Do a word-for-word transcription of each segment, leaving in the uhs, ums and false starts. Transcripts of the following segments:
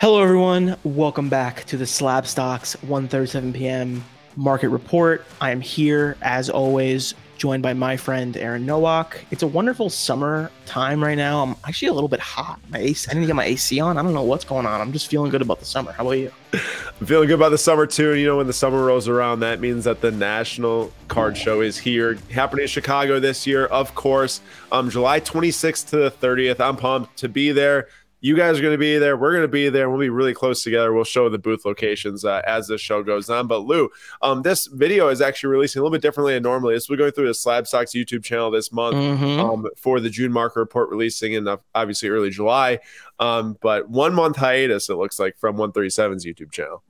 Hello, everyone. Welcome back to the SlabStox one thirty-seven p.m. market report. I am here, as always, joined by my friend Aaron Nowak. It's a wonderful summer time right now. I'm actually a little bit hot. My A C, I didn't get my A C on. I don't know what's going on. I'm just feeling good about the summer. How about you? I'm feeling good about the summer, too. You know, when the summer rolls around, that means that the National Card Show is here, happening in Chicago this year, of course. Um, July twenty-sixth to the thirtieth. I'm pumped to be there. You guys are going to be there. We're going to be there. We'll be really close together. We'll show the booth locations uh, as this show goes on. But Lou, um, this video is actually releasing a little bit differently than normally. This will be going through the SlabStox YouTube channel this month mm-hmm. um, for the June market report releasing in uh, obviously early July. Um, but one month hiatus, it looks like, from one thirty-seven's YouTube channel.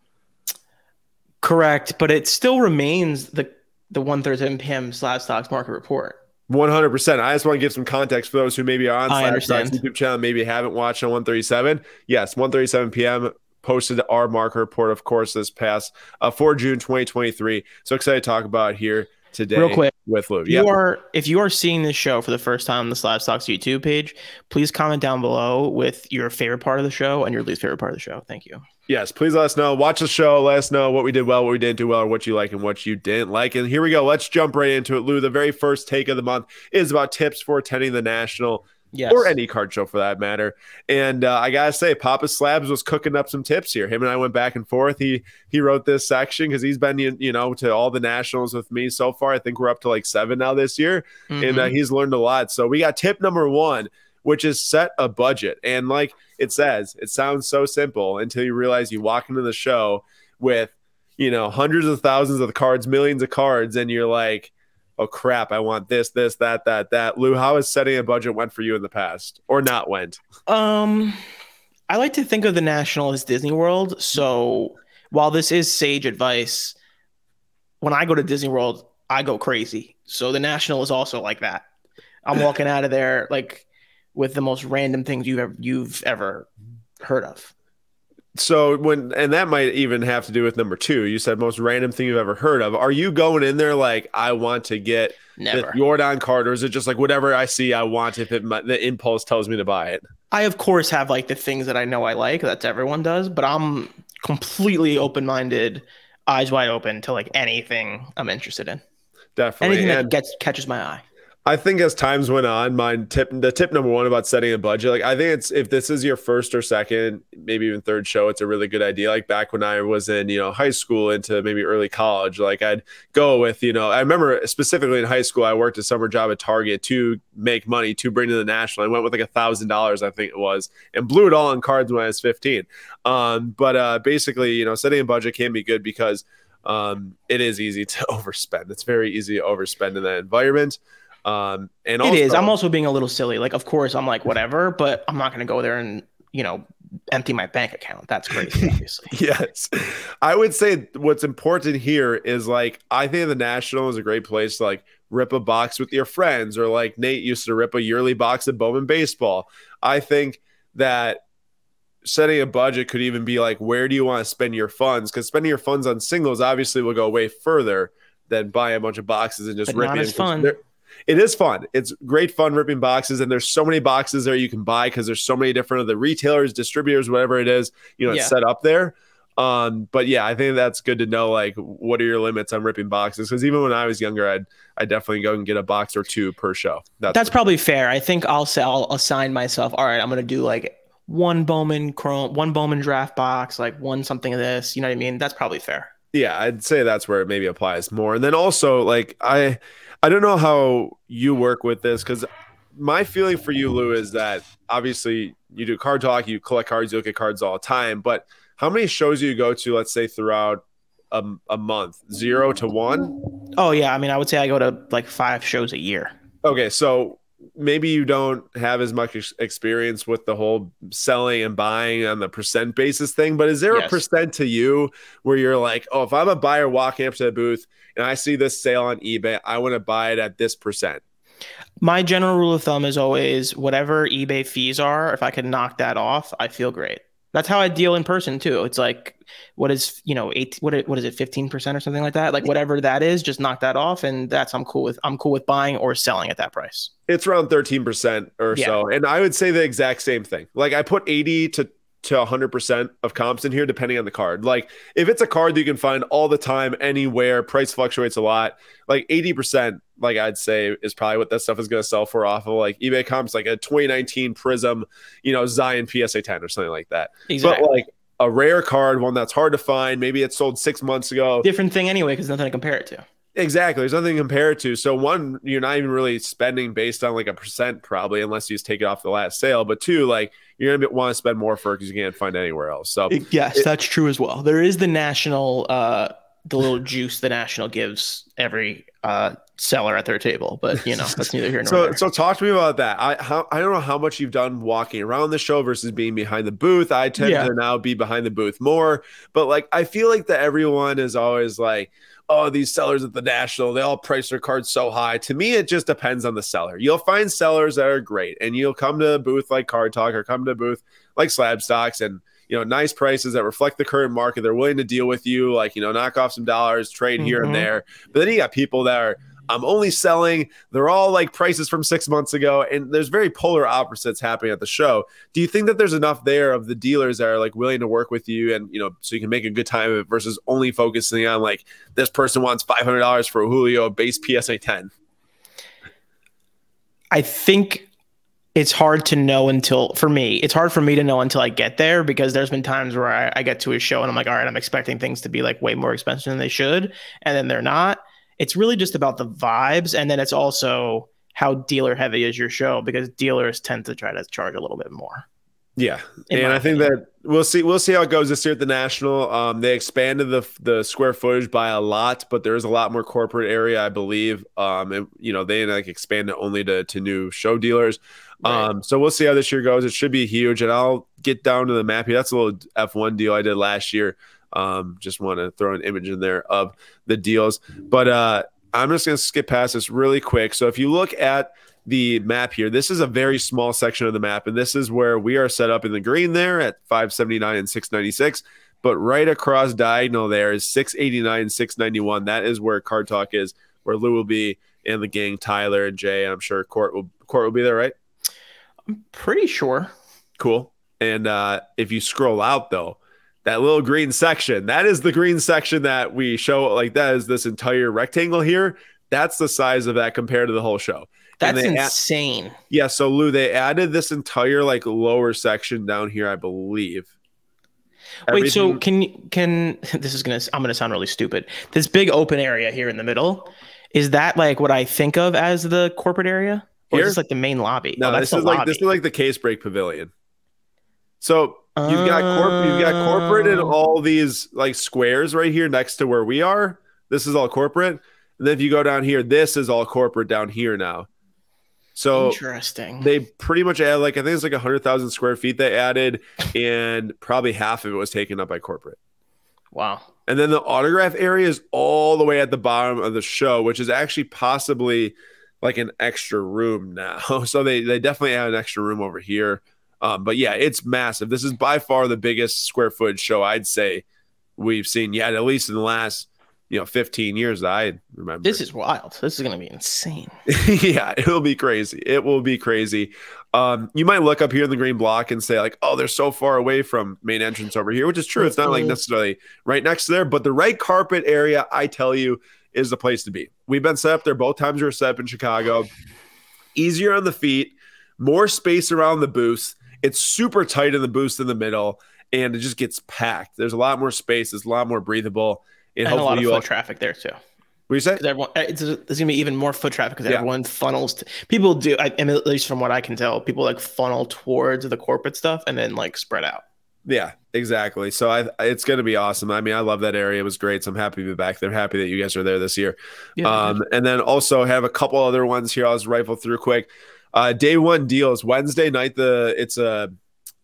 Correct. But it still remains the, the one thirty-seven p.m. SlabStox market report. one hundred percent. I just want to give some context for those who maybe are on SlabStox YouTube channel, maybe haven't watched on one thirty-seven. Yes, one thirty-seven p.m. posted our market report, of course, this past uh, for June twenty twenty-three. So excited to talk about here today. Real quick, with Lou. You yeah. are, if you are seeing this show for the first time on the SlabStox YouTube page, please comment down below with your favorite part of the show and your least favorite part of the show. Thank you. Yes, please let us know. Watch the show. Let us know what we did well, what we didn't do well, or what you like and what you didn't like. And here we go. Let's jump right into it, Lou. The very first take of the month is about tips for attending the National yes. or any card show for that matter. And uh, I got to say, Papa Slabs was cooking up some tips here. Him and I went back and forth. He he wrote this section because he's been, you know, to all the Nationals with me so far. I think we're up to like seven now this year. Mm-hmm. And uh, he's learned a lot. So we got tip number one, which is set a budget. And like it says, it sounds so simple until you realize you walk into the show with, you know, hundreds of thousands of cards, millions of cards, and you're like, oh, crap, I want this, this, that, that, that. Lou, how has setting a budget went for you in the past or not went? Um, I like to think of the National as Disney World. So while this is sage advice, when I go to Disney World, I go crazy. So the National is also like that. I'm walking out of there like – with the most random things you've ever, you've ever heard of. So when, and that might even have to do with number two, you said most random thing you've ever heard of. Are you going in there like, I want to get the Yordan card, or is it just like whatever I see I want if it the impulse tells me to buy it? I, of course, have like the things that I know I like. That's everyone does. But I'm completely open-minded, eyes wide open to like anything I'm interested in. Definitely. Anything and- that gets catches my eye. I think as times went on, my tip, the tip number one about setting a budget, like I think it's, if this is your first or second, maybe even third show, it's a really good idea. Like back when I was in, you know, high school into maybe early college, like I'd go with, you know, I remember specifically in high school, I worked a summer job at Target to make money to bring to the National. I went with like a thousand dollars, I think it was, and blew it all on cards when I was fifteen. Um, but uh, basically, you know, setting a budget can be good because um, it is easy to overspend. It's very easy to overspend in that environment. Um, and it also, is. I'm also being a little silly. Like, of course, I'm like, whatever, but I'm not going to go there and, you know, empty my bank account. That's crazy, obviously. Yes. I would say what's important here is like, I think the National is a great place to like rip a box with your friends, or like Nate used to rip a yearly box of Bowman baseball. I think that setting a budget could even be like, where do you want to spend your funds? Because spending your funds on singles obviously will go way further than buying a bunch of boxes and just but ripping. It's fun. It is fun. It's great fun ripping boxes, and there's so many boxes there you can buy because there's so many different of the retailers, distributors, whatever it is, you know, yeah. it's set up there. Um, but yeah, I think that's good to know. Like, what are your limits on ripping boxes? Because even when I was younger, I'd I definitely go and get a box or two per show. That's, that's probably fair. I think I'll say I'll assign myself. All right, I'm gonna do like one Bowman Chrome, one Bowman draft box, like one something of this. You know what I mean? That's probably fair. Yeah, I'd say that's where it maybe applies more. And then also, like, I I don't know how you work with this, because my feeling for you, Lou, is that obviously you do card talk, you collect cards, you look at cards all the time. But how many shows do you go to, let's say, throughout a, a month? Zero to one? Oh, yeah. I mean, I would say I go to like five shows a year. Okay, so maybe you don't have as much experience with the whole selling and buying on the percent basis thing, but is there yes. a percent to you where you're like, oh, if I'm a buyer walking up to the booth and I see this sale on eBay, I want to buy it at this percent? My general rule of thumb is always whatever eBay fees are, if I can knock that off, I feel great. That's how I deal in person too. It's like, what is, you know, eight, what, what is it? fifteen percent or something like that. Like whatever that is, just knock that off. And that's, I'm cool with, I'm cool with buying or selling at that price. It's around thirteen percent or yeah. so. And I would say the exact same thing. Like I put eighty to to one hundred percent of comps in here, depending on the card. Like, if it's a card that you can find all the time, anywhere, price fluctuates a lot, like eighty percent, like I'd say, is probably what that stuff is going to sell for off of like eBay comps, like a twenty nineteen Prism, you know, Zion P S A ten or something like that. Exactly. But like a rare card, one that's hard to find, maybe it sold six months ago. Different thing anyway, because nothing to compare it to. Exactly. There's nothing to compare it to. So one, you're not even really spending based on like a percent probably, unless you just take it off the last sale. But two, like you're going to want to spend more for it because you can't find it anywhere else. So yes, it, that's true as well. There is the national, uh, the little juice the national gives every uh, seller at their table, but you know, that's neither here nor so, there. So talk to me about that. I how, I don't know how much you've done walking around the show versus being behind the booth. I tend yeah. to now be behind the booth more, but like, I feel like that everyone is always like, oh, these sellers at the National, they all price their cards so high. To me, it just depends on the seller. You'll find sellers that are great, and you'll come to a booth like Card Talk or come to a booth like SlabStox and, you know, nice prices that reflect the current market. They're willing to deal with you, like, you know, knock off some dollars, trade mm-hmm. here and there. But then you got people that are, I'm only selling. They're all like prices from six months ago. And there's very polar opposites happening at the show. Do you think that there's enough there of the dealers that are like willing to work with you and, you know, so you can make a good time of it versus only focusing on like this person wants five hundred dollars for a Julio base P S A ten? I think it's hard to know until for me, it's hard for me to know until I get there, because there's been times where I, I get to a show and I'm like, all right, I'm expecting things to be like way more expensive than they should. And then they're not. It's really just about the vibes, and then it's also how dealer heavy is your show, because dealers tend to try to charge a little bit more. Yeah, and I think that we'll see we'll see how it goes this year at the National. Um, they expanded the the square footage by a lot, but there is a lot more corporate area, I believe. Um, and you know they like expand it only to to new show dealers. Right. Um, so we'll see how this year goes. It should be huge, and I'll get down to the map here. That's a little F one deal I did last year. Um, just want to throw an image in there of the deals, but uh, I'm just going to skip past this really quick. So if you look at the map here, this is a very small section of the map, and this is where we are set up in the green there at five seventy-nine and six ninety-six, but right across diagonal there is six eighty-nine and six ninety-one. That is where Card Talk is, where Lou will be and the gang, Tyler and Jay, and I'm sure Court will, Court will be there, right? I'm pretty sure. Cool. And uh, if you scroll out though, that little green section, that is the green section that we show, like that is this entire rectangle here. That's the size of that compared to the whole show. That's insane. Add, yeah. So Lou, they added this entire like lower section down here, I believe. Everything- Wait, so can, can, this is going to, I'm going to sound really stupid. This big open area here in the middle, is that like what I think of as the corporate area? Or here? Is this like the main lobby? No, oh, this is like, lobby. This is like the Case Break Pavilion. So you've got corp- you've got corporate and all these like squares right here next to where we are. This is all corporate. And then if you go down here, this is all corporate down here now. So interesting. They pretty much add like, I think it's like a hundred thousand square feet they added, and probably half of it was taken up by corporate. Wow. And then the autograph area is all the way at the bottom of the show, which is actually possibly like an extra room now. So they, they definitely add an extra room over here. Um, but yeah, it's massive. This is by far the biggest square footage show I'd say we've seen yet, at least in the last, you know, fifteen years that I remember. This is wild. This is going to be insane. Yeah, it'll be crazy. It will be crazy. Um, you might look up here in the green block and say like, oh, they're so far away from main entrance over here, which is true. It's not like necessarily right next to there, but the red carpet area, I tell you, is the place to be. We've been set up there both times we were set up in Chicago. Easier on the feet, more space around the booths. It's super tight in the booth in the middle, and it just gets packed. There's a lot more space. It's a lot more breathable. And, and a lot of foot all... traffic there, too. What do you say? Everyone, it's, there's going to be even more foot traffic because yeah. everyone funnels. To, people do, I, and at least from what I can tell, people like funnel towards the corporate stuff and then like spread out. Yeah, exactly. So I, it's going to be awesome. I mean, I love that area. It was great. So I'm happy to be back there. Happy that you guys are there this year. Yeah, um, and then also have a couple other ones here. I'll just rifle through quick. Uh, day one deals Wednesday night. The it's a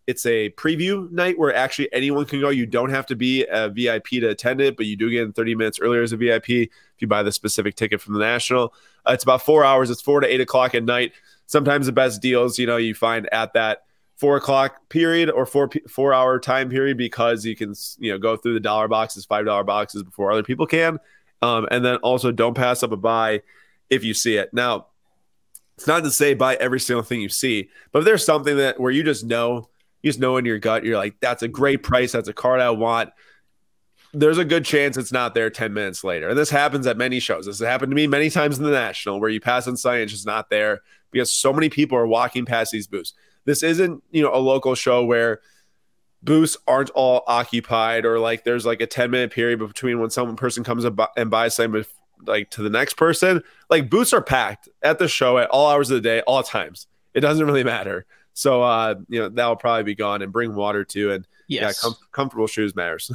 it's a preview night where actually anyone can go. You don't have to be a V I P to attend it, but you do get in thirty minutes earlier as a V I P if you buy the specific ticket from the National. Uh, it's about four hours. It's four to eight o'clock at night. Sometimes the best deals, you know, you find at that four o'clock period or four four hour time period, because you can, you know, go through the dollar boxes, five dollar boxes before other people can, um, and then also don't pass up a buy if you see it now. It's not to say buy every single thing you see, but if there's something that where you just know you just know in your gut, you're like, that's a great price. That's a card I want. There's a good chance it's not there ten minutes later. And this happens at many shows. This has happened to me many times in the National where you pass on signage, it's not there because so many people are walking past these booths. This isn't, you know, a local show where booths aren't all occupied or like there's like a ten minute period between when someone person comes up and buys something like to the next person. Like booths are packed at the show at all hours of the day, all times. It doesn't really matter. So, uh, you know, that'll probably be gone and bring water too. And yes. yeah, com- comfortable shoes matters.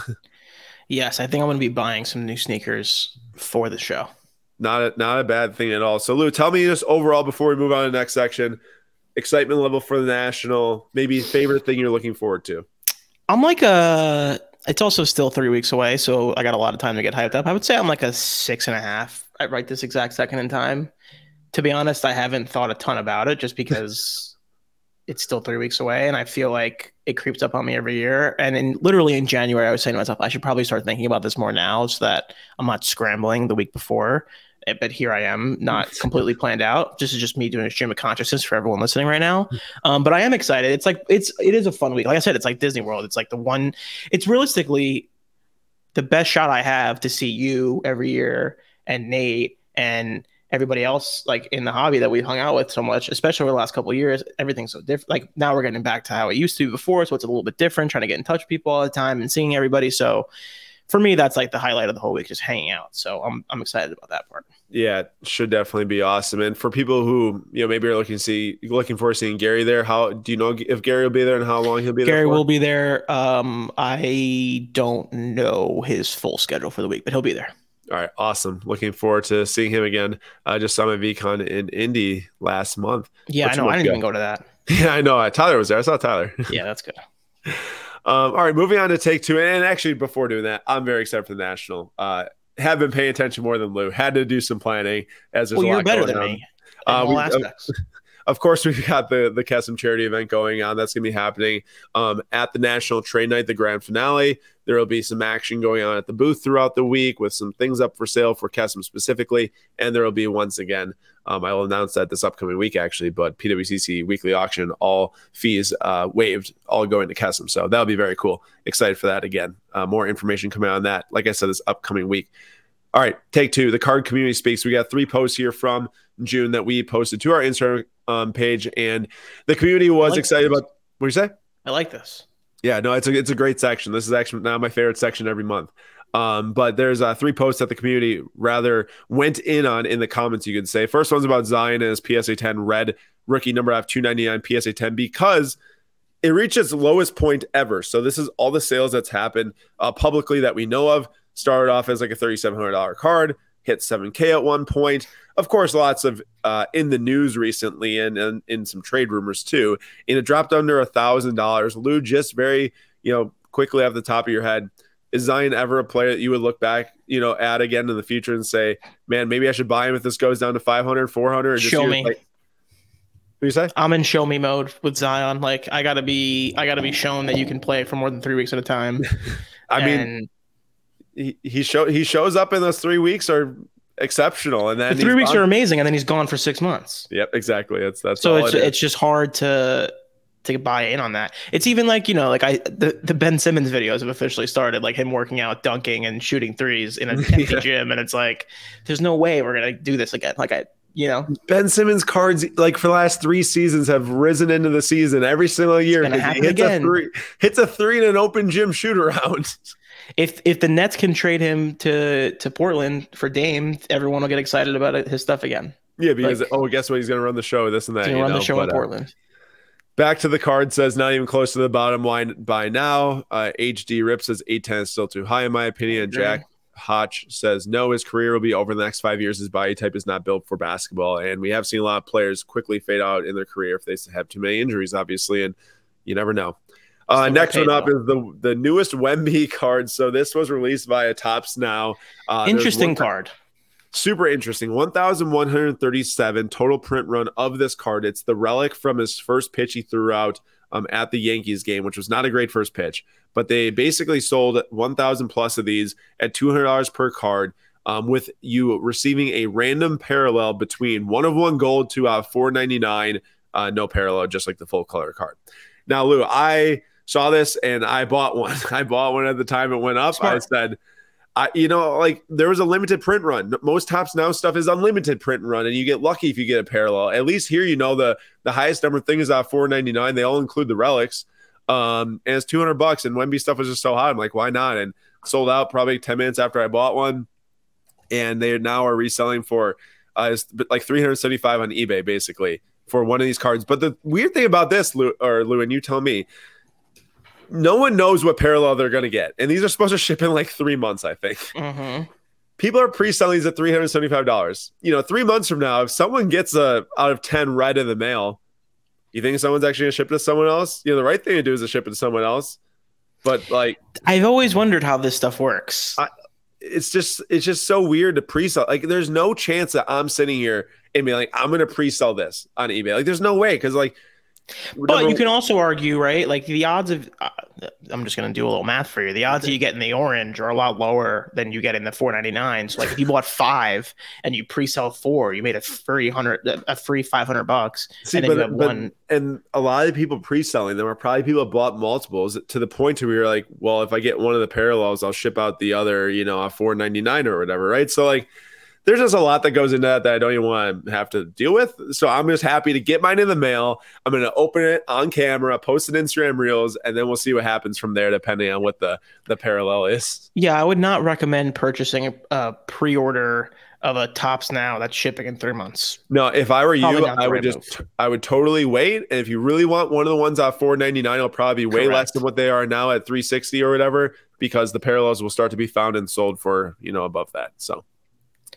Yes. I think I'm going to be buying some new sneakers for the show. Not a, not a bad thing at all. So Lou, tell me just overall, before we move on to the next section, excitement level for the National, maybe favorite thing you're looking forward to. I'm like a, it's also still three weeks away. So I got a lot of time to get hyped up. I would say I'm like a six and a half I right this exact second in time. To be honest, I haven't thought a ton about it just because it's still three weeks away. And I feel like it creeps up on me every year. And in literally in January, I was saying to myself, I should probably start thinking about this more now so that I'm not scrambling the week before. But here I am, not completely planned out. This is just me doing a stream of consciousness for everyone listening right now. Um, but I am excited. It's like, it's, it is a fun week. Like I said, it's like Disney World. It's like the one, it's realistically the best shot I have to see you every year and Nate and everybody else like in the hobby that we've hung out with so much, especially over the last couple of years. Everything's so different. Like now we're getting back to how it used to be before. So it's a little bit different, trying to get in touch with people all the time and seeing everybody. So for me, that's like the highlight of the whole week, just hanging out. So I'm I'm excited about that part. Yeah, should definitely be awesome. And for people who, you know, maybe are looking to see looking forward to seeing Gary there, how do you know if Gary will be there and how long he'll be there? Gary will be there. Um, I don't know his full schedule for the week, but he'll be there. All right, awesome. Looking forward to seeing him again. I just saw my VCon in Indy last month. Yeah, I know. I didn't good. even go to that. Yeah, I know. Tyler was there. I saw Tyler. Yeah, that's good. um, all right, moving on to take two. And actually, before doing that, I'm very excited for the National. Uh, have been paying attention more than Lou. Had to do some planning as there's well, a lot you're better going than on. Me. In uh, all we, aspects. Of course, we've got the, the Kessem charity event going on. That's going to be happening um, at the National Trade Night, the grand finale. There will be some action going on at the booth throughout the week with some things up for sale for Kessem specifically. And there will be, once again, um, I will announce that this upcoming week, actually, but P W C C weekly auction, all fees uh, waived, all going to Kessem. So that'll be very cool. Excited for that again. Uh, more information coming on that, like I said, this upcoming week. All right, take two. The card community speaks. We got three posts here from June that we posted to our Instagram um, page, and the community was like excited this. About. What do you say? I like this. Yeah, no, it's a it's a great section. This is actually now my favorite section every month. Um, but there's uh, three posts that the community rather went in on in the comments. You could say first one's about Zion and his P S A ten red rookie number out of two ninety-nine P S A ten because it reached its lowest point ever. So this is all the sales that's happened uh, publicly that we know of. Started off as like a three thousand seven hundred dollars card, hit seven K at one point. Of course, lots of uh, in the news recently and in and, and some trade rumors too. And it dropped under one thousand dollars. Lou, just very, you know, quickly off the top of your head, is Zion ever a player that you would look back, you know, at again in the future and say, man, maybe I should buy him if this goes down to five hundred, four hundred? Or just show me. Like, what do you say? I'm in show me mode with Zion. Like, I got to be, I got to be shown that you can play for more than three weeks at a time. I and- mean... He he show he shows up in those three weeks are exceptional, and then the three weeks gone. Are amazing, and then he's gone for six months. Yep, exactly. That's that's so it's it it's just hard to to buy in on that. It's even like you know like I the, the Ben Simmons videos have officially started, like him working out, dunking, and shooting threes in an empty yeah. gym, and it's like there's no way we're gonna do this again. Like I. You know, Ben Simmons cards like for the last three seasons have risen into the season every single year. It's gonna he hits again. a three, hits a three in an open gym shoot around. If if the Nets can trade him to to Portland for Dame, everyone will get excited about it, his stuff again. Yeah, because like, oh, guess what? He's gonna run the show. This and that. He's gonna you run know, the show but, in Portland. Uh, Back to the card says not even close to the bottom line by now. Uh, H D Rip says eight ten is still too high in my opinion. Jack. Hotch says no, his career will be over in the next five years. His body type is not built for basketball, and we have seen a lot of players quickly fade out in their career if they have too many injuries, obviously, and you never know. Uh, next one up though. is the the newest Wemby card. So this was released via Topps now. Uh, interesting card. Super interesting. one thousand one hundred thirty-seven total print run of this card. It's the relic from his first pitch he threw out um, at the Yankees game, which was not a great first pitch. But they basically sold one thousand plus of these at two hundred dollars per card um, with you receiving a random parallel between one of one gold to uh, four ninety-nine, uh, no parallel, just like the full color card. Now, Lou, I saw this and I bought one. I bought one at the time it went up. Smart. I said, I, you know, like there was a limited print run. Most Topps Now stuff is unlimited print and run, and you get lucky if you get a parallel. At least here, you know, the the highest number thing is at four ninety-nine. They all include the relics. Um, and it's two hundred bucks, and Wemby stuff was just so hot. I'm like, why not? And sold out probably ten minutes after I bought one. And they now are reselling for uh, like three seventy-five on eBay, basically, for one of these cards. But the weird thing about this, Lou, or Lou, and you tell me, no one knows what parallel they're going to get. And these are supposed to ship in like three months, I think. Mm-hmm. People are pre-selling these at three seventy-five. You know, three months from now, if someone gets a out of ten right in the mail, you think someone's actually going to ship it to someone else? You know, the right thing to do is to ship it to someone else. But like, I've always wondered how this stuff works. I, it's just, it's just so weird to pre-sell. Like, there's no chance that I'm sitting here and being like, I'm going to pre-sell this on eBay. Like, there's no way. Cause like, but you can also argue, right? Like the odds of, uh, I'm just going to do a little math for you. The odds that you get in the orange are a lot lower than you get in the four ninety-nine. So like if you bought five and you pre-sell four, you made a free hundred, a free five hundred bucks. See, and then but, you have but, one. And a lot of people pre-selling them are probably people that bought multiples to the point where you're like, well, if I get one of the parallels, I'll ship out the other, you know, a four ninety-nine or whatever. Right. So like, there's just a lot that goes into that that I don't even want to have to deal with. So I'm just happy to get mine in the mail. I'm going to open it on camera, post it in Instagram Reels, and then we'll see what happens from there depending on what the, the parallel is. Yeah, I would not recommend purchasing a, a pre-order of a Topps Now that's shipping in three months. No, if I were probably you, I would right just move. I would totally wait. And if you really want one of the ones at four ninety-nine, it'll probably be way Correct. Less than what they are now at three sixty or whatever, because the parallels will start to be found and sold for, you know, above that. So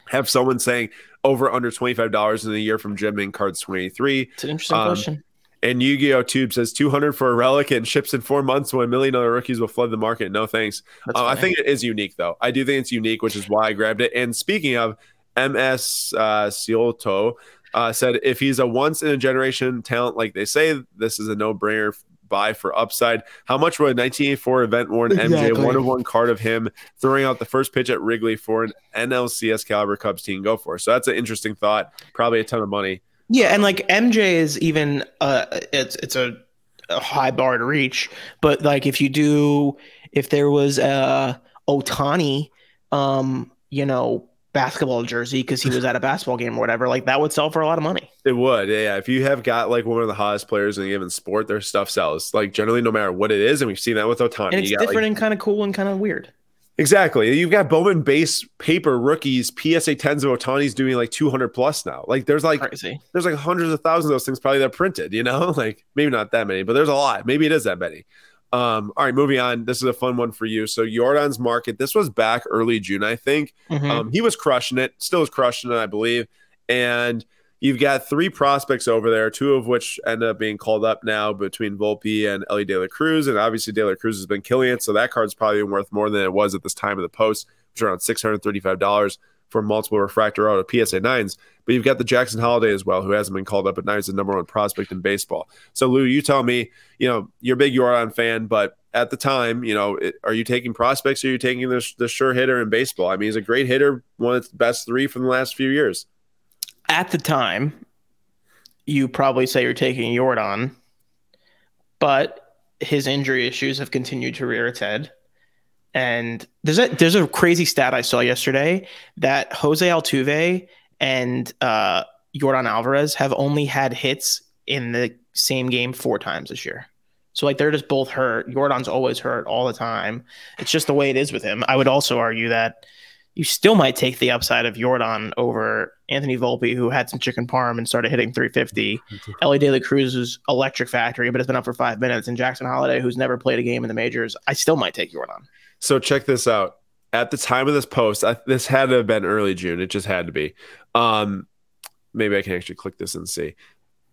have someone saying over under twenty-five dollars in a year from Jim in Cards twenty-three. It's an interesting um, question. And Yu-Gi-Oh! Tube says two hundred for a relic and ships in four months when a million other rookies will flood the market. No thanks. Uh, I think it is unique, though. I do think it's unique, which is why I grabbed it. And speaking of, M S Uh, Ciolto uh, said, if he's a once-in-a-generation talent like they say, this is a no-brainer buy for upside. How much would a nineteen eighty-four event worn exactly. M J one of one card of him throwing out the first pitch at Wrigley for an N L C S caliber Cubs team go for? So that's an interesting thought. Probably a ton of money. Yeah, and like M J is even uh, it's it's a, a high bar to reach. But like if you do, if there was a Ohtani, um, you know, basketball jersey because he was at a basketball game or whatever, like that would sell for a lot of money. It would, yeah. If you have got like one of the hottest players in a given sport, their stuff sells. Like generally, no matter what it is, and we've seen that with Ohtani. And it's you different got, like, and kind of cool and kind of weird. Exactly. You've got Bowman base paper rookies, P S A tens of Ohtani's doing like two hundred plus now. Like there's like Crazy. There's like hundreds of thousands of those things probably that are printed. You know, like maybe not that many, but there's a lot. Maybe it is that many. Um, all right, moving on. This is a fun one for you. So Yordan's market, this was back early June, I think. Mm-hmm. Um, he was crushing it, still is crushing it, I believe. And you've got three prospects over there, two of which end up being called up now between Volpe and Elly De La Cruz. And obviously De La Cruz has been killing it. So that card's probably worth more than it was at this time of the post, which is around six hundred thirty-five dollars for multiple refractor auto P S A nines. But you've got the Jackson Holiday as well, who hasn't been called up at nine. He's the number one prospect in baseball. So, Lou, you tell me, you know, you're a big Yordan fan, but at the time, you know, it, are you taking prospects or are you taking the, the sure hitter in baseball? I mean, he's a great hitter, one of the best three from the last few years. At the time, you probably say you're taking Yordan, but his injury issues have continued to rear its head. And there's a, there's a crazy stat I saw yesterday that Jose Altuve and uh, Yordan Alvarez have only had hits in the same game four times this year. So, like, they're just both hurt. Yordan's always hurt all the time. It's just the way it is with him. I would also argue that you still might take the upside of Yordan over Anthony Volpe, who had some chicken parm and started hitting three fifty. Elly De La Cruz's electric factory, but it's been up for five minutes. And Jackson Holiday, who's never played a game in the majors. I still might take Yordan. So check this out. At the time of this post, I, this had to have been early June. It just had to be. Um, maybe I can actually click this and see.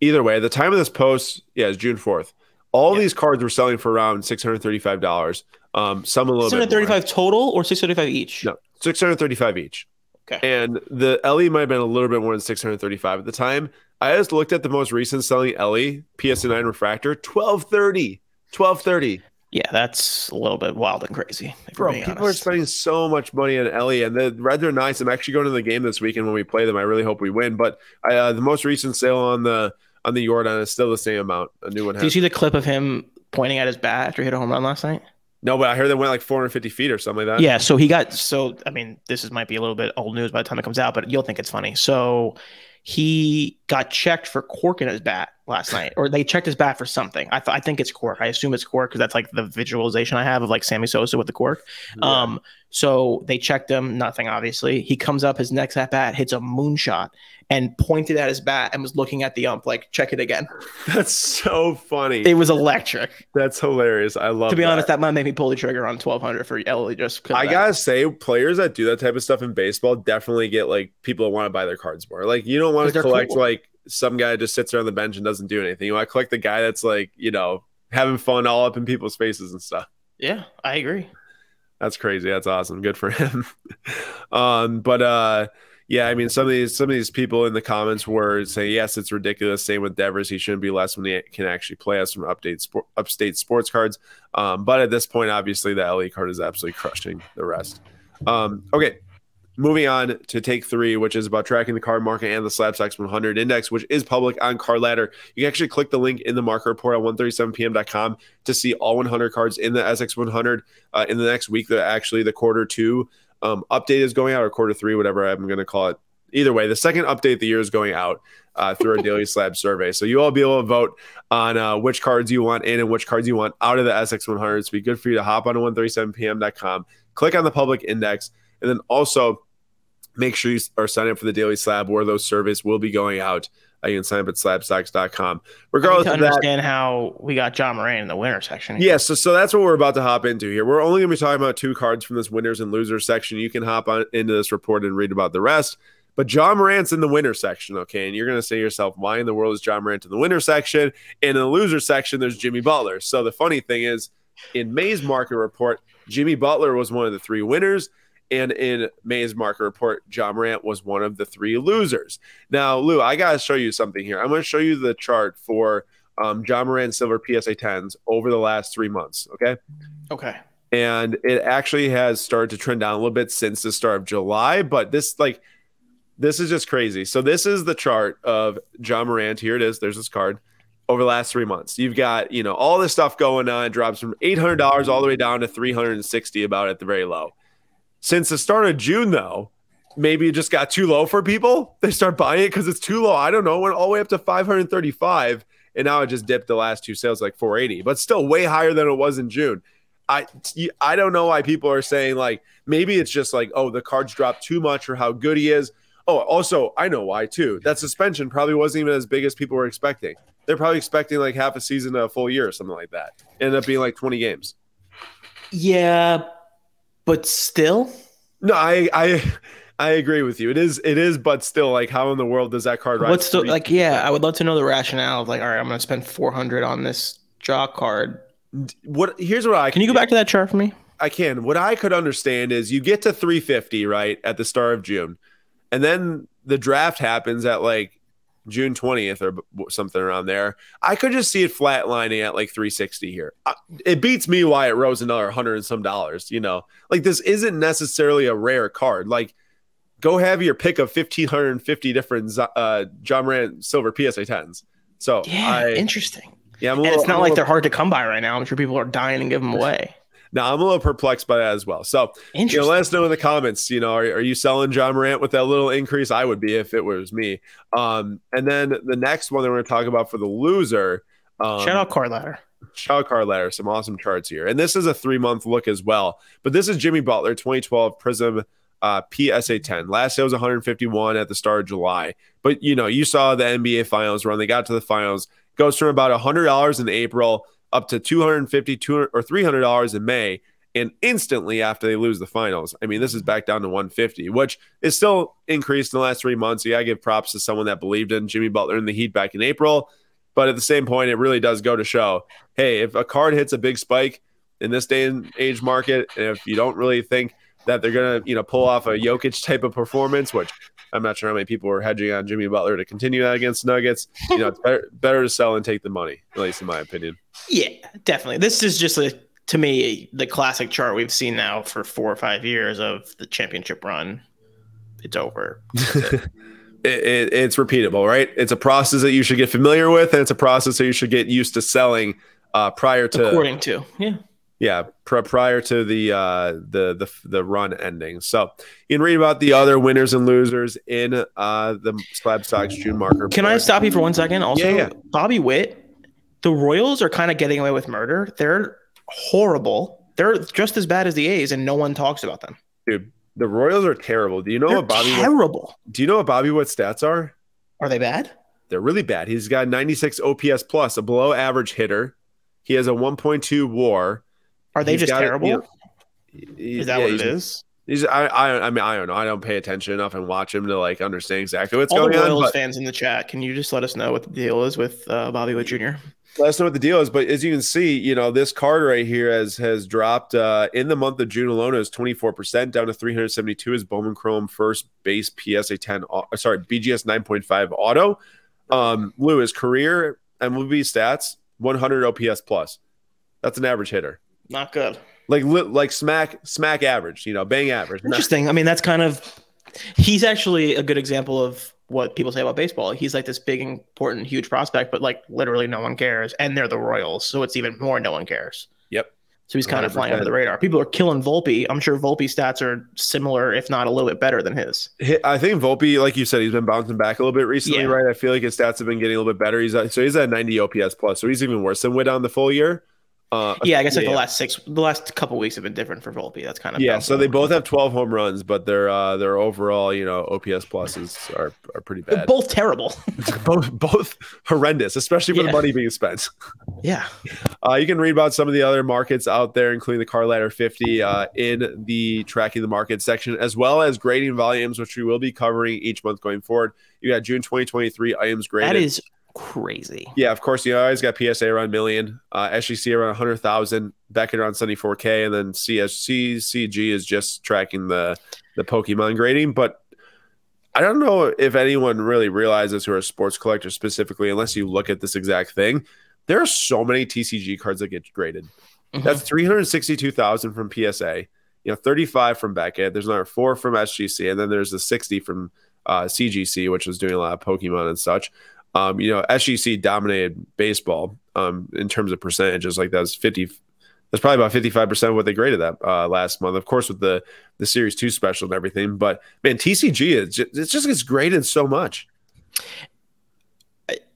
Either way, at the time of this post, yeah, it's June fourth. All yeah. these cards were selling for around six hundred thirty-five dollars. Um, some a little bit more. six hundred thirty-five dollars total or six hundred thirty-five dollars each? No, six hundred thirty-five dollars each. Okay. And the Elly might have been a little bit more than six hundred thirty-five dollars at the time. I just looked at the most recent selling Elly, P S A nine refractor, twelve thirty dollars. twelve thirty dollars. Yeah, that's a little bit wild and crazy. Bro, people honest. Are spending so much money on Elly, and the Reds nice. I'm actually going to the game this weekend when we play them. I really hope we win. But I, uh, the most recent sale on the on the Yordan is still the same amount. A new one. Did you see the clip of him pointing at his bat after he hit a home run last night? No, but I heard they went like four hundred fifty feet or something like that. Yeah, so he got, so, I mean, this is might be a little bit old news by the time it comes out, but you'll think it's funny. So he got checked for cork in his bat last night, or they checked his bat for something. I th- I think it's cork. I assume it's cork because that's like the visualization I have of like Sammy Sosa with the cork. Yeah. Um, so they checked him, nothing, obviously. He comes up, his next at bat, hits a moonshot, and pointed at his bat and was looking at the ump like, check it again. That's so funny. It was electric. That's hilarious. I love it. To be that. honest, that might make me pull the trigger on twelve hundred for Elly just because I got to say, players that do that type of stuff in baseball definitely get like people that want to buy their cards more. Like, you don't want to collect cool. like some guy just sits around the bench and doesn't do anything. You want to collect the guy that's like, you know, having fun all up in people's faces and stuff. Yeah, I agree. That's crazy. That's awesome. Good for him. um, But, uh, yeah, I mean, some of these some of these people in the comments were saying, yes, it's ridiculous. Same with Devers. He shouldn't be less when he can actually play us from update sport, upstate sports cards. Um, but at this point, obviously, the Elly card is absolutely crushing the rest. Um, okay, moving on to take three, which is about tracking the card market and the SlabStox one hundred index, which is public on CardLadder. You can actually click the link in the market report on one thirty-seven p m dot com to see all one hundred cards in the S X one hundred uh, in the next week, the, actually the quarter two. Um, update is going out, or quarter three, whatever I'm going to call it. Either way, the second update of the year is going out uh, through our daily slab survey. So you all be able to vote on uh, which cards you want in and which cards you want out of the S X one hundred. It'd be good for you to hop on to one thirty-seven p m dot com, click on the public index, and then also make sure you are signed up for the daily slab where those surveys will be going out. Uh, you can sign up at slab stocks dot com. Regardless of that, understand how we got Ja Morant in the winner section. Yes, yeah, so, so that's what we're about to hop into here. We're only going to be talking about two cards from this winners and losers section. You can hop on into this report and read about the rest. But Ja Morant's in the winner section, okay? And you're going to say to yourself, why in the world is Ja Morant in the winner section? And in the loser section, there's Jimmy Butler. So the funny thing is, in May's market report, Jimmy Butler was one of the three winners. And in May's market report, Ja Morant was one of the three losers. Now, Lou, I got to show you something here. I'm going to show you the chart for um, Ja Morant silver P S A tens over the last three months, okay? Okay. And it actually has started to trend down a little bit since the start of July, but this like this is just crazy. So this is the chart of Ja Morant. Here it is. There's this card. Over the last three months, you've got, you know, all this stuff going on. It drops from eight hundred dollars all the way down to three hundred sixty dollars about at the very low. Since the start of June, though, maybe it just got too low for people. They start buying it because it's too low. I don't know. It went all the way up to five hundred thirty-five, and now it just dipped the last two sales like four eighty, but still way higher than it was in June. I I don't know why people are saying, like, maybe it's just like, oh, the card's dropped too much or how good he is. Oh, also, I know why, too. That suspension probably wasn't even as big as people were expecting. They're probably expecting like half a season to a full year or something like that. It ended up being like twenty games. Yeah, but still? No, I, I I agree with you. It is, it is, but still, like, how in the world does that card rise? What's the, like, yeah, I would love to know the rationale of, like, all right, I'm going to spend four hundred on this jaw card. What? Here's what I can. Can you go back to that chart for me? I can. What I could understand is you get to three fifty, right, at the start of June, and then the draft happens at, like, June twentieth or something around there. I could just see it flatlining at like three sixty here. It beats me why it rose another one hundred and some dollars, you know. Like, this isn't necessarily a rare card. Like, go have your pick of fifteen fifty different uh Ja Morant silver P S A tens. So yeah, I, interesting. Yeah, I'm a little, and it's not I'm like little, they're hard to come by right now. I'm sure people are dying to give them away. Now, I'm a little perplexed by that as well. So, you know, let us know in the comments, you know, are, are you selling Ja Morant with that little increase? I would be if it was me. Um, and then the next one that we're going to talk about for the loser. Um, shout out CardLadder. Shout out CardLadder. Some awesome charts here. And this is a three-month look as well. But this is Jimmy Butler, twenty twelve Prism uh, P S A ten. Last sale was one hundred fifty-one at the start of July. But, you know, you saw the N B A Finals run. They got to the Finals. Goes from about one hundred dollars in April up to two hundred fifty dollars or three hundred dollars in May, and instantly after they lose the Finals. I mean, this is back down to one hundred fifty dollars, which is still increased in the last three months. So you got to give props to someone that believed in Jimmy Butler and the Heat back in April. But at the same point, it really does go to show, hey, if a card hits a big spike in this day and age market, and if you don't really think that they're going to, you know, pull off a Jokic type of performance, which I'm not sure how many people are hedging on Jimmy Butler to continue that against Nuggets. You know, it's better, better to sell and take the money, at least in my opinion. Yeah, definitely. This is just, a, to me, the classic chart we've seen now for four or five years of the championship run. It's over. It. it, it, it's repeatable, right? It's a process that you should get familiar with, and it's a process that you should get used to selling uh, prior to according to yeah yeah pr- prior to the uh, the the the run ending. So you can read about the other winners and losers in uh, the SlabStox June marker. Can part. I stop you for one second? Also, yeah, yeah. Bobby Witt, the Royals are kind of getting away with murder. They're horrible. They're just as bad as the A's, and no one talks about them. Dude, the Royals are terrible. Do you know They're what Bobby? Terrible. Witt, do you know what Bobby Witt's stats are? Are they bad? They're really bad. He's got ninety-six O P S plus, a below average hitter. He has a one point two WAR. Are they he's just terrible? A, he, he, is that yeah, what it is? He's, I, I, I mean, I don't know. I don't pay attention enough and watch him to like understand exactly what's All going on. All the Royals on, fans in the chat, can you just let us know what the deal is with uh, Bobby Witt Junior? Let us know what the deal is. But as you can see, you know, this card right here has has dropped uh, in the month of June alone. It was twenty-four percent down to three hundred seventy-two. Is Bowman Chrome first base P S A ten? Sorry, B G S nine point five auto. Um, Lou, his career M L B stats one hundred O P S plus. That's an average hitter. Not good. Like like smack smack average, you know, bang average. Interesting. I mean, that's kind of he's actually a good example of what people say about baseball. He's like this big, important, huge prospect, but like literally no one cares. And they're the Royals, so it's even more no one cares. Yep. So he's kind one hundred percent of flying under the radar. People are killing Volpe. I'm sure Volpe's stats are similar, if not a little bit better than his. I think Volpe, like you said, he's been bouncing back a little bit recently, yeah. right? I feel like his stats have been getting a little bit better. He's at, so he's at ninety O P S plus, so he's even worse than Witt on the full year. Uh, yeah, I guess like yeah. the last six, the last couple weeks have been different for Volpe. That's kind of yeah. So they both have twelve home runs, but their uh, their overall, you know, O P S pluses are are pretty bad. They're both terrible. both both horrendous, especially for yeah. the money being spent. yeah. Uh, you can read about some of the other markets out there, including the CardLadder fifty, uh, in the tracking the market section, as well as grading volumes, which we will be covering each month going forward. You got June twenty twenty-three items graded. That is crazy. Yeah, of course, you know, I always got P S A around million, uh, S G C around one hundred thousand, Beckett around seventy-four K, and then C S C, C G is just tracking the, the Pokemon grading. But I don't know if anyone really realizes who are sports collectors specifically, unless you look at this exact thing. There are so many T C G cards that get graded. Mm-hmm. That's three hundred sixty-two thousand from P S A, you know, thirty-five from Beckett. There's another four from S G C, and then there's the sixty from uh, C G C, which was doing a lot of Pokemon and such. Um, you know, S G C dominated baseball um, in terms of percentages. Like that's fifty, that's probably about fifty-five percent of what they graded that uh, last month. Of course, with the the Series Two special and everything. But man, T C G is just, it just gets graded so much,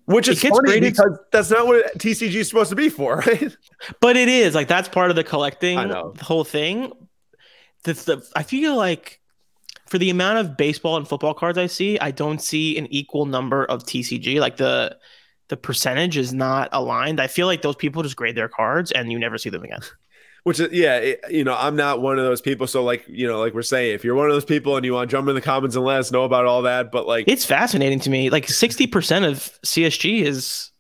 which is funny graded, because that's not what T C G is supposed to be for, right? But it is like that's part of the collecting the whole thing. The, the I feel like. For the amount of baseball and football cards I see, I don't see an equal number of T C G. Like the the percentage is not aligned. I feel like those people just grade their cards and you never see them again. Which is, yeah, it, you know, I'm not one of those people. So like, you know, like we're saying, if you're one of those people and you want to jump in the comments and let us know about all that, but like, it's fascinating to me. Like sixty percent of C S G is.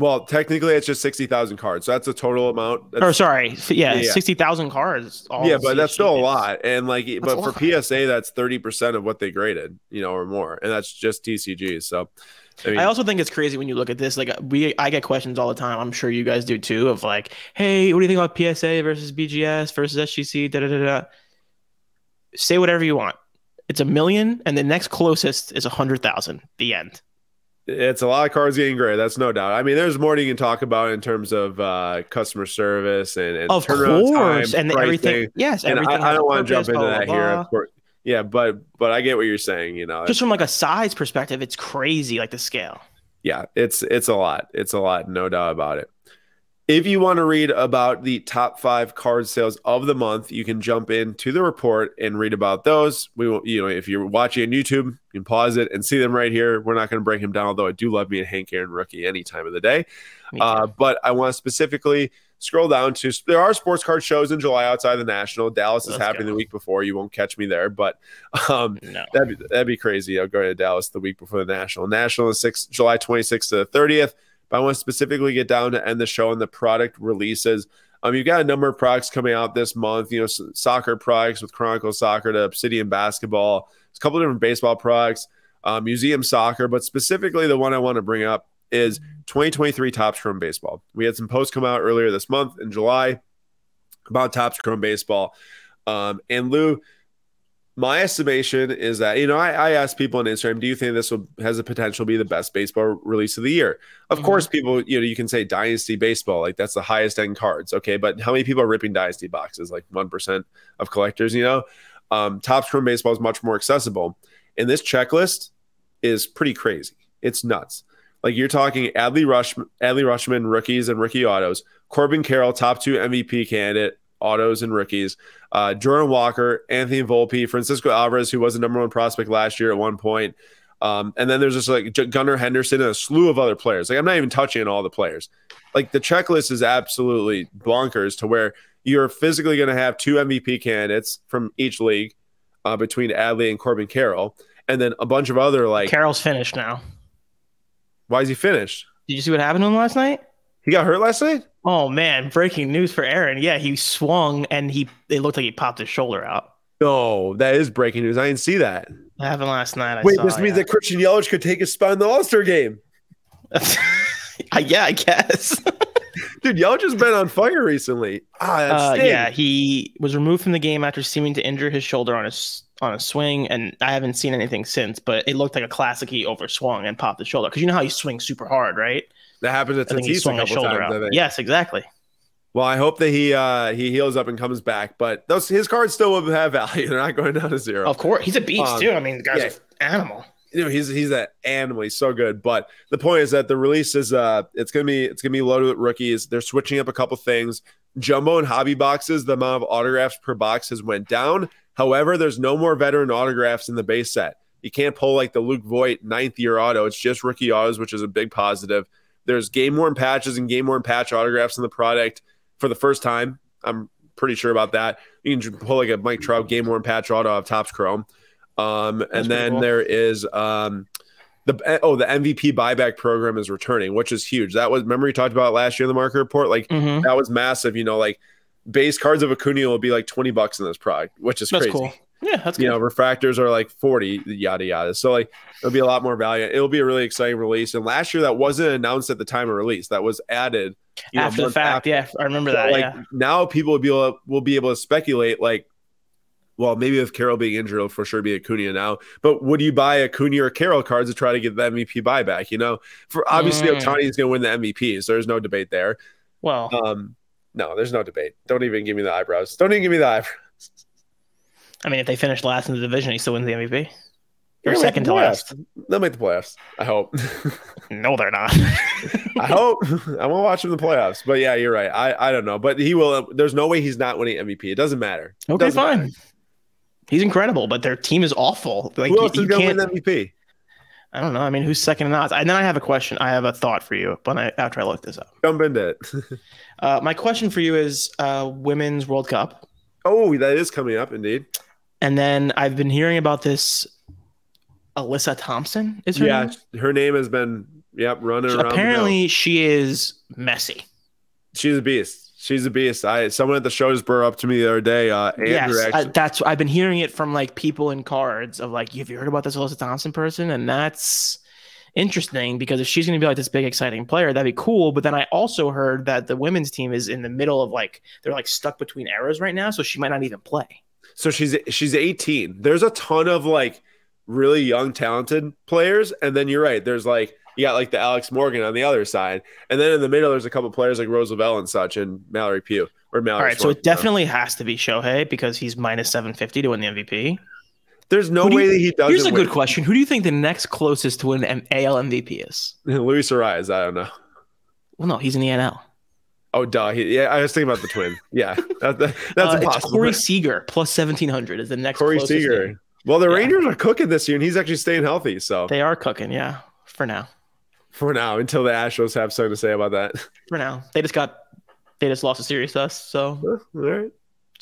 Well, technically, it's just sixty thousand cards. So that's the total amount. That's, or sorry. Yeah, yeah. sixty thousand cards. All yeah, but that's still a lot. And like, that's but for P S A, that's thirty percent of what they graded, you know, or more. And that's just T C G. So I, mean, I also think it's crazy when you look at this. Like, we, I get questions all the time. I'm sure you guys do too, of like, hey, what do you think about P S A versus B G S versus S G C? Da da da da. Say whatever you want. It's a million, and the next closest is one hundred thousand. The end. It's a lot of cards getting graded. That's no doubt. I mean, there's more you can talk about in terms of uh, customer service and, and of turnaround course. time and pricing. everything. Yes, and everything I, I don't want to jump into blah, that blah, here. Blah. Of course. Yeah, but but I get what you're saying. You know, just from like a size perspective, it's crazy. Like the scale. Yeah, it's it's a lot. It's a lot. No doubt about it. If you want to read about the top five card sales of the month, you can jump into the report and read about those. We will, you know, if you're watching on YouTube, you can pause it and see them right here. We're not going to break him down, although I do love me a Hank Aaron rookie any time of the day. Uh, but I want to specifically scroll down to there are sports card shows in July outside the National. Dallas is Let's happening go. the week before. You won't catch me there, but um, no. that'd be, that'd be crazy. I'll go to Dallas the week before the National. National is six, July twenty-sixth to the thirtieth. But I want to specifically get down to end the show on the product releases. Um, you've got a number of products coming out this month. You know, so soccer products with Chronicle Soccer to Obsidian Basketball. There's a couple of different baseball products, uh, museum soccer. But specifically, the one I want to bring up is twenty twenty-three Tops Chrome Baseball. We had some posts come out earlier this month in July about Tops Chrome Baseball. Um, and Lou, my estimation is that, you know, I, I asked people on Instagram, do you think this will, has the potential to be the best baseball release of the year? Of mm-hmm. course, people, you know, you can say Dynasty Baseball, like that's the highest end cards. Okay. But how many people are ripping Dynasty boxes? Like one percent of collectors, you know, um, Tops Chrome Baseball is much more accessible. And this checklist is pretty crazy. It's nuts. Like you're talking Adley Rush, Adley Rushman rookies and rookie autos, Corbin Carroll, top two M V P candidate, autos and rookies, uh, Jordan Walker, Anthony Volpe, Francisco Alvarez, who was the number one prospect last year at one point. Um, and then there's just like Gunnar Henderson and a slew of other players. Like I'm not even touching on all the players. Like the checklist is absolutely bonkers to where you're physically going to have two M V P candidates from each league uh, between Adley and Corbin Carroll. And then a bunch of other like Carroll's finished now. Why is he finished? Did you see what happened to him last night? He got hurt last night? Oh, man. Breaking news for Aaron. Yeah, he swung and he it looked like he popped his shoulder out. No, oh, that is breaking news. I didn't see that. That happened last night. I Wait, saw, this yeah. means that Christian Yelich could take his spot in the All-Star game. yeah, I guess. Dude, Yelich has been on fire recently. Ah, that uh, yeah, he was removed from the game after seeming to injure his shoulder on a, on a swing, and I haven't seen anything since, but it looked like a classic. He overswung and popped the shoulder because you know how you swing super hard, right? That happens at Tatis a couple times, I think. Yes, exactly. Well, I hope that he uh, he heals up and comes back, but those his cards still will have value. They're not going down to zero. Of course. He's a beast, um, too. I mean, the guy's yeah. an animal. You know, he's he's an animal. He's so good. But the point is that the release is uh it's gonna be it's gonna be loaded with rookies. They're switching up a couple things. Jumbo and hobby boxes, the amount of autographs per box has went down. However, there's no more veteran autographs in the base set. You can't pull like the Luke Voit ninth year auto. It's just rookie autos, which is a big positive. There's game-worn patches and game-worn patch autographs in the product for the first time. I'm pretty sure about that. You can pull like a Mike Trout game-worn patch auto of Topps Chrome. Um, and then cool. there is um, the oh the M V P buyback program is returning, which is huge. That was remember we talked about last year in the market report. Like mm-hmm. that was massive. You know, like base cards of Acuna will be like twenty bucks in this product, which is that's crazy. Cool. Yeah, that's you cool. know, refractors are like forty, yada yada. So like it'll be a lot more value. It'll be a really exciting release. And last year that wasn't announced at the time of release. That was added you after know, the fact. After. Yeah, I remember so, that. Like yeah. now people will be able to, will be able to speculate. Like, well, maybe with Carroll being injured, it'll for sure be Acuna now. But would you buy Acuna or Carroll cards to try to get the M V P buyback? You know, for obviously mm. Ohtani is going to win the M V P, so there's no debate there. Well, um, no, there's no debate. Don't even give me the eyebrows. Don't even give me the eyebrows. I mean, if they finish last in the division, he still wins the M V P. Or second to last. They'll make the playoffs. I hope. No, they're not. I hope. I won't watch him in the playoffs. But yeah, you're right. I, I don't know. But he will. There's no way he's not winning M V P. It doesn't matter. It okay, doesn't fine. Matter. He's incredible, but their team is awful. Like, who else you, is going to win M V P? I don't know. I mean, who's second in odds? And then I have a question. I have a thought for you but I, after I look this up. Jump into it. uh, my question for you is uh, Women's World Cup. Oh, that is coming up, indeed. And then I've been hearing about this Alyssa Thompson, is her yeah, name? Yeah, her name has been yep, running so around. Apparently, she is messy. She's a beast. She's a beast. I Someone at the show just brought up to me the other day. Uh, Andrew yes, actually, I, that's, I've been hearing it from like people in cards of like, have you heard about this Alyssa Thompson person? And that's interesting because if she's going to be like this big exciting player, that'd be cool. But then I also heard that the women's team is in the middle of like they're like stuck between eras right now, so she might not even play. So she's she's eighteen. There's a ton of like really young talented players, and then you're right, there's like you got like the Alex Morgan on the other side, and then in the middle there's a couple players like Roosevelt and such and Mallory Pugh or Mallory. All right, Swan, so it definitely know. has to be Shohei because he's minus seven fifty to win the M V P. There's no way you, that he doesn't Here's a win. Good question. Who do you think the next closest to an A L M V P is? Luis Arias. I don't know. Well, no, he's in the N L. Oh, duh. He, yeah, I was thinking about the twin. Yeah, that, that, that's uh, impossible. It's Corey Seager plus seventeen hundred is the next Corey closest. Corey Seager. Game. Well, the yeah. Rangers are cooking this year, and he's actually staying healthy. So they are cooking, yeah, for now. For now, until the Astros have something to say about that. For now. They just got – they just lost a series to us, so. All right.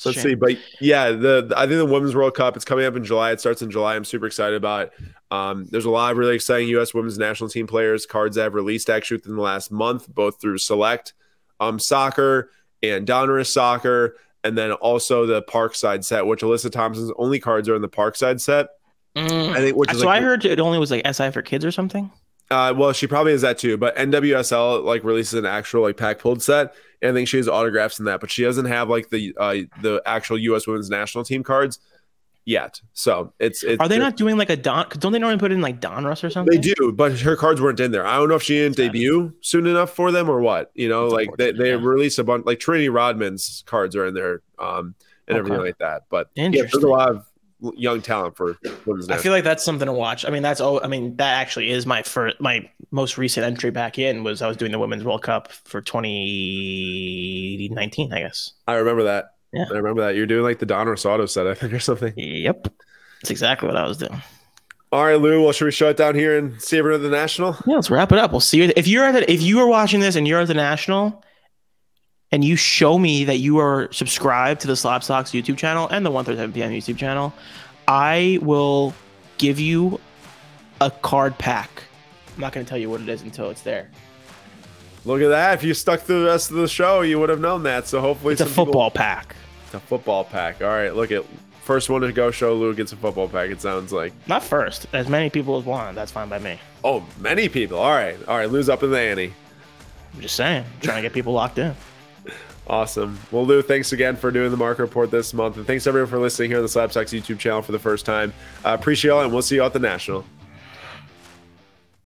Let's see, but yeah, the, the I think the Women's World Cup, it's coming up in July. It starts in July. I'm super excited about it. Um, there's a lot of really exciting U S women's national team players, cards that have released actually within the last month, both through Select um, Soccer and Donruss Soccer, and then also the Parkside set, which Alyssa Thompson's only cards are in the Parkside set. Mm. I think, which is so like, I heard it only was like S I for kids or something. Uh, well, she probably is that too, but N W S L like releases an actual like pack pulled set, and I think she has autographs in that, but she doesn't have like the uh, the actual U S women's national team cards yet. So it's, it's are they not doing like a Don? Don't they normally put in like Donruss or something? They do, but her cards weren't in there. I don't know if she didn't That's debut sad. soon enough for them or what. You know, That's like they, they yeah. release a bunch. Like Trinity Rodman's cards are in there, um, and okay. everything like that. But yeah, there's a lot of young talent for women's. I feel like that's something to watch. I mean, that's all. I mean, that actually is my first, my most recent entry back in was I was doing the Women's World Cup for twenty nineteen, I guess. I remember that. Yeah, I remember that. You're doing like the Donruss auto set, I think, or something. Yep, that's exactly what I was doing. All right, Lou. Well, should we shut it down here and see everyone at the National? Yeah, let's wrap it up. We'll see you if you're at the, if you are watching this and you're at the National. And you show me that you are subscribed to the SlabStox YouTube channel and the one thirty-seven P M YouTube channel, I will give you a card pack. I'm not going to tell you what it is until it's there. Look at that. If you stuck through the rest of the show, you would have known that. So hopefully it's a football people... pack. It's a football pack. All right. Look at first one to go show Lou gets a football pack. It sounds like not first. As many people as want. That's fine by me. Oh, many people. All right. All right. Lou's up in the ante. I'm just saying. I'm trying to get people locked in. Awesome. Well, Lou, thanks again for doing the market report this month. And thanks, everyone, for listening here on the SlabStox YouTube channel for the first time. I uh, appreciate y'all, and we'll see you at the National.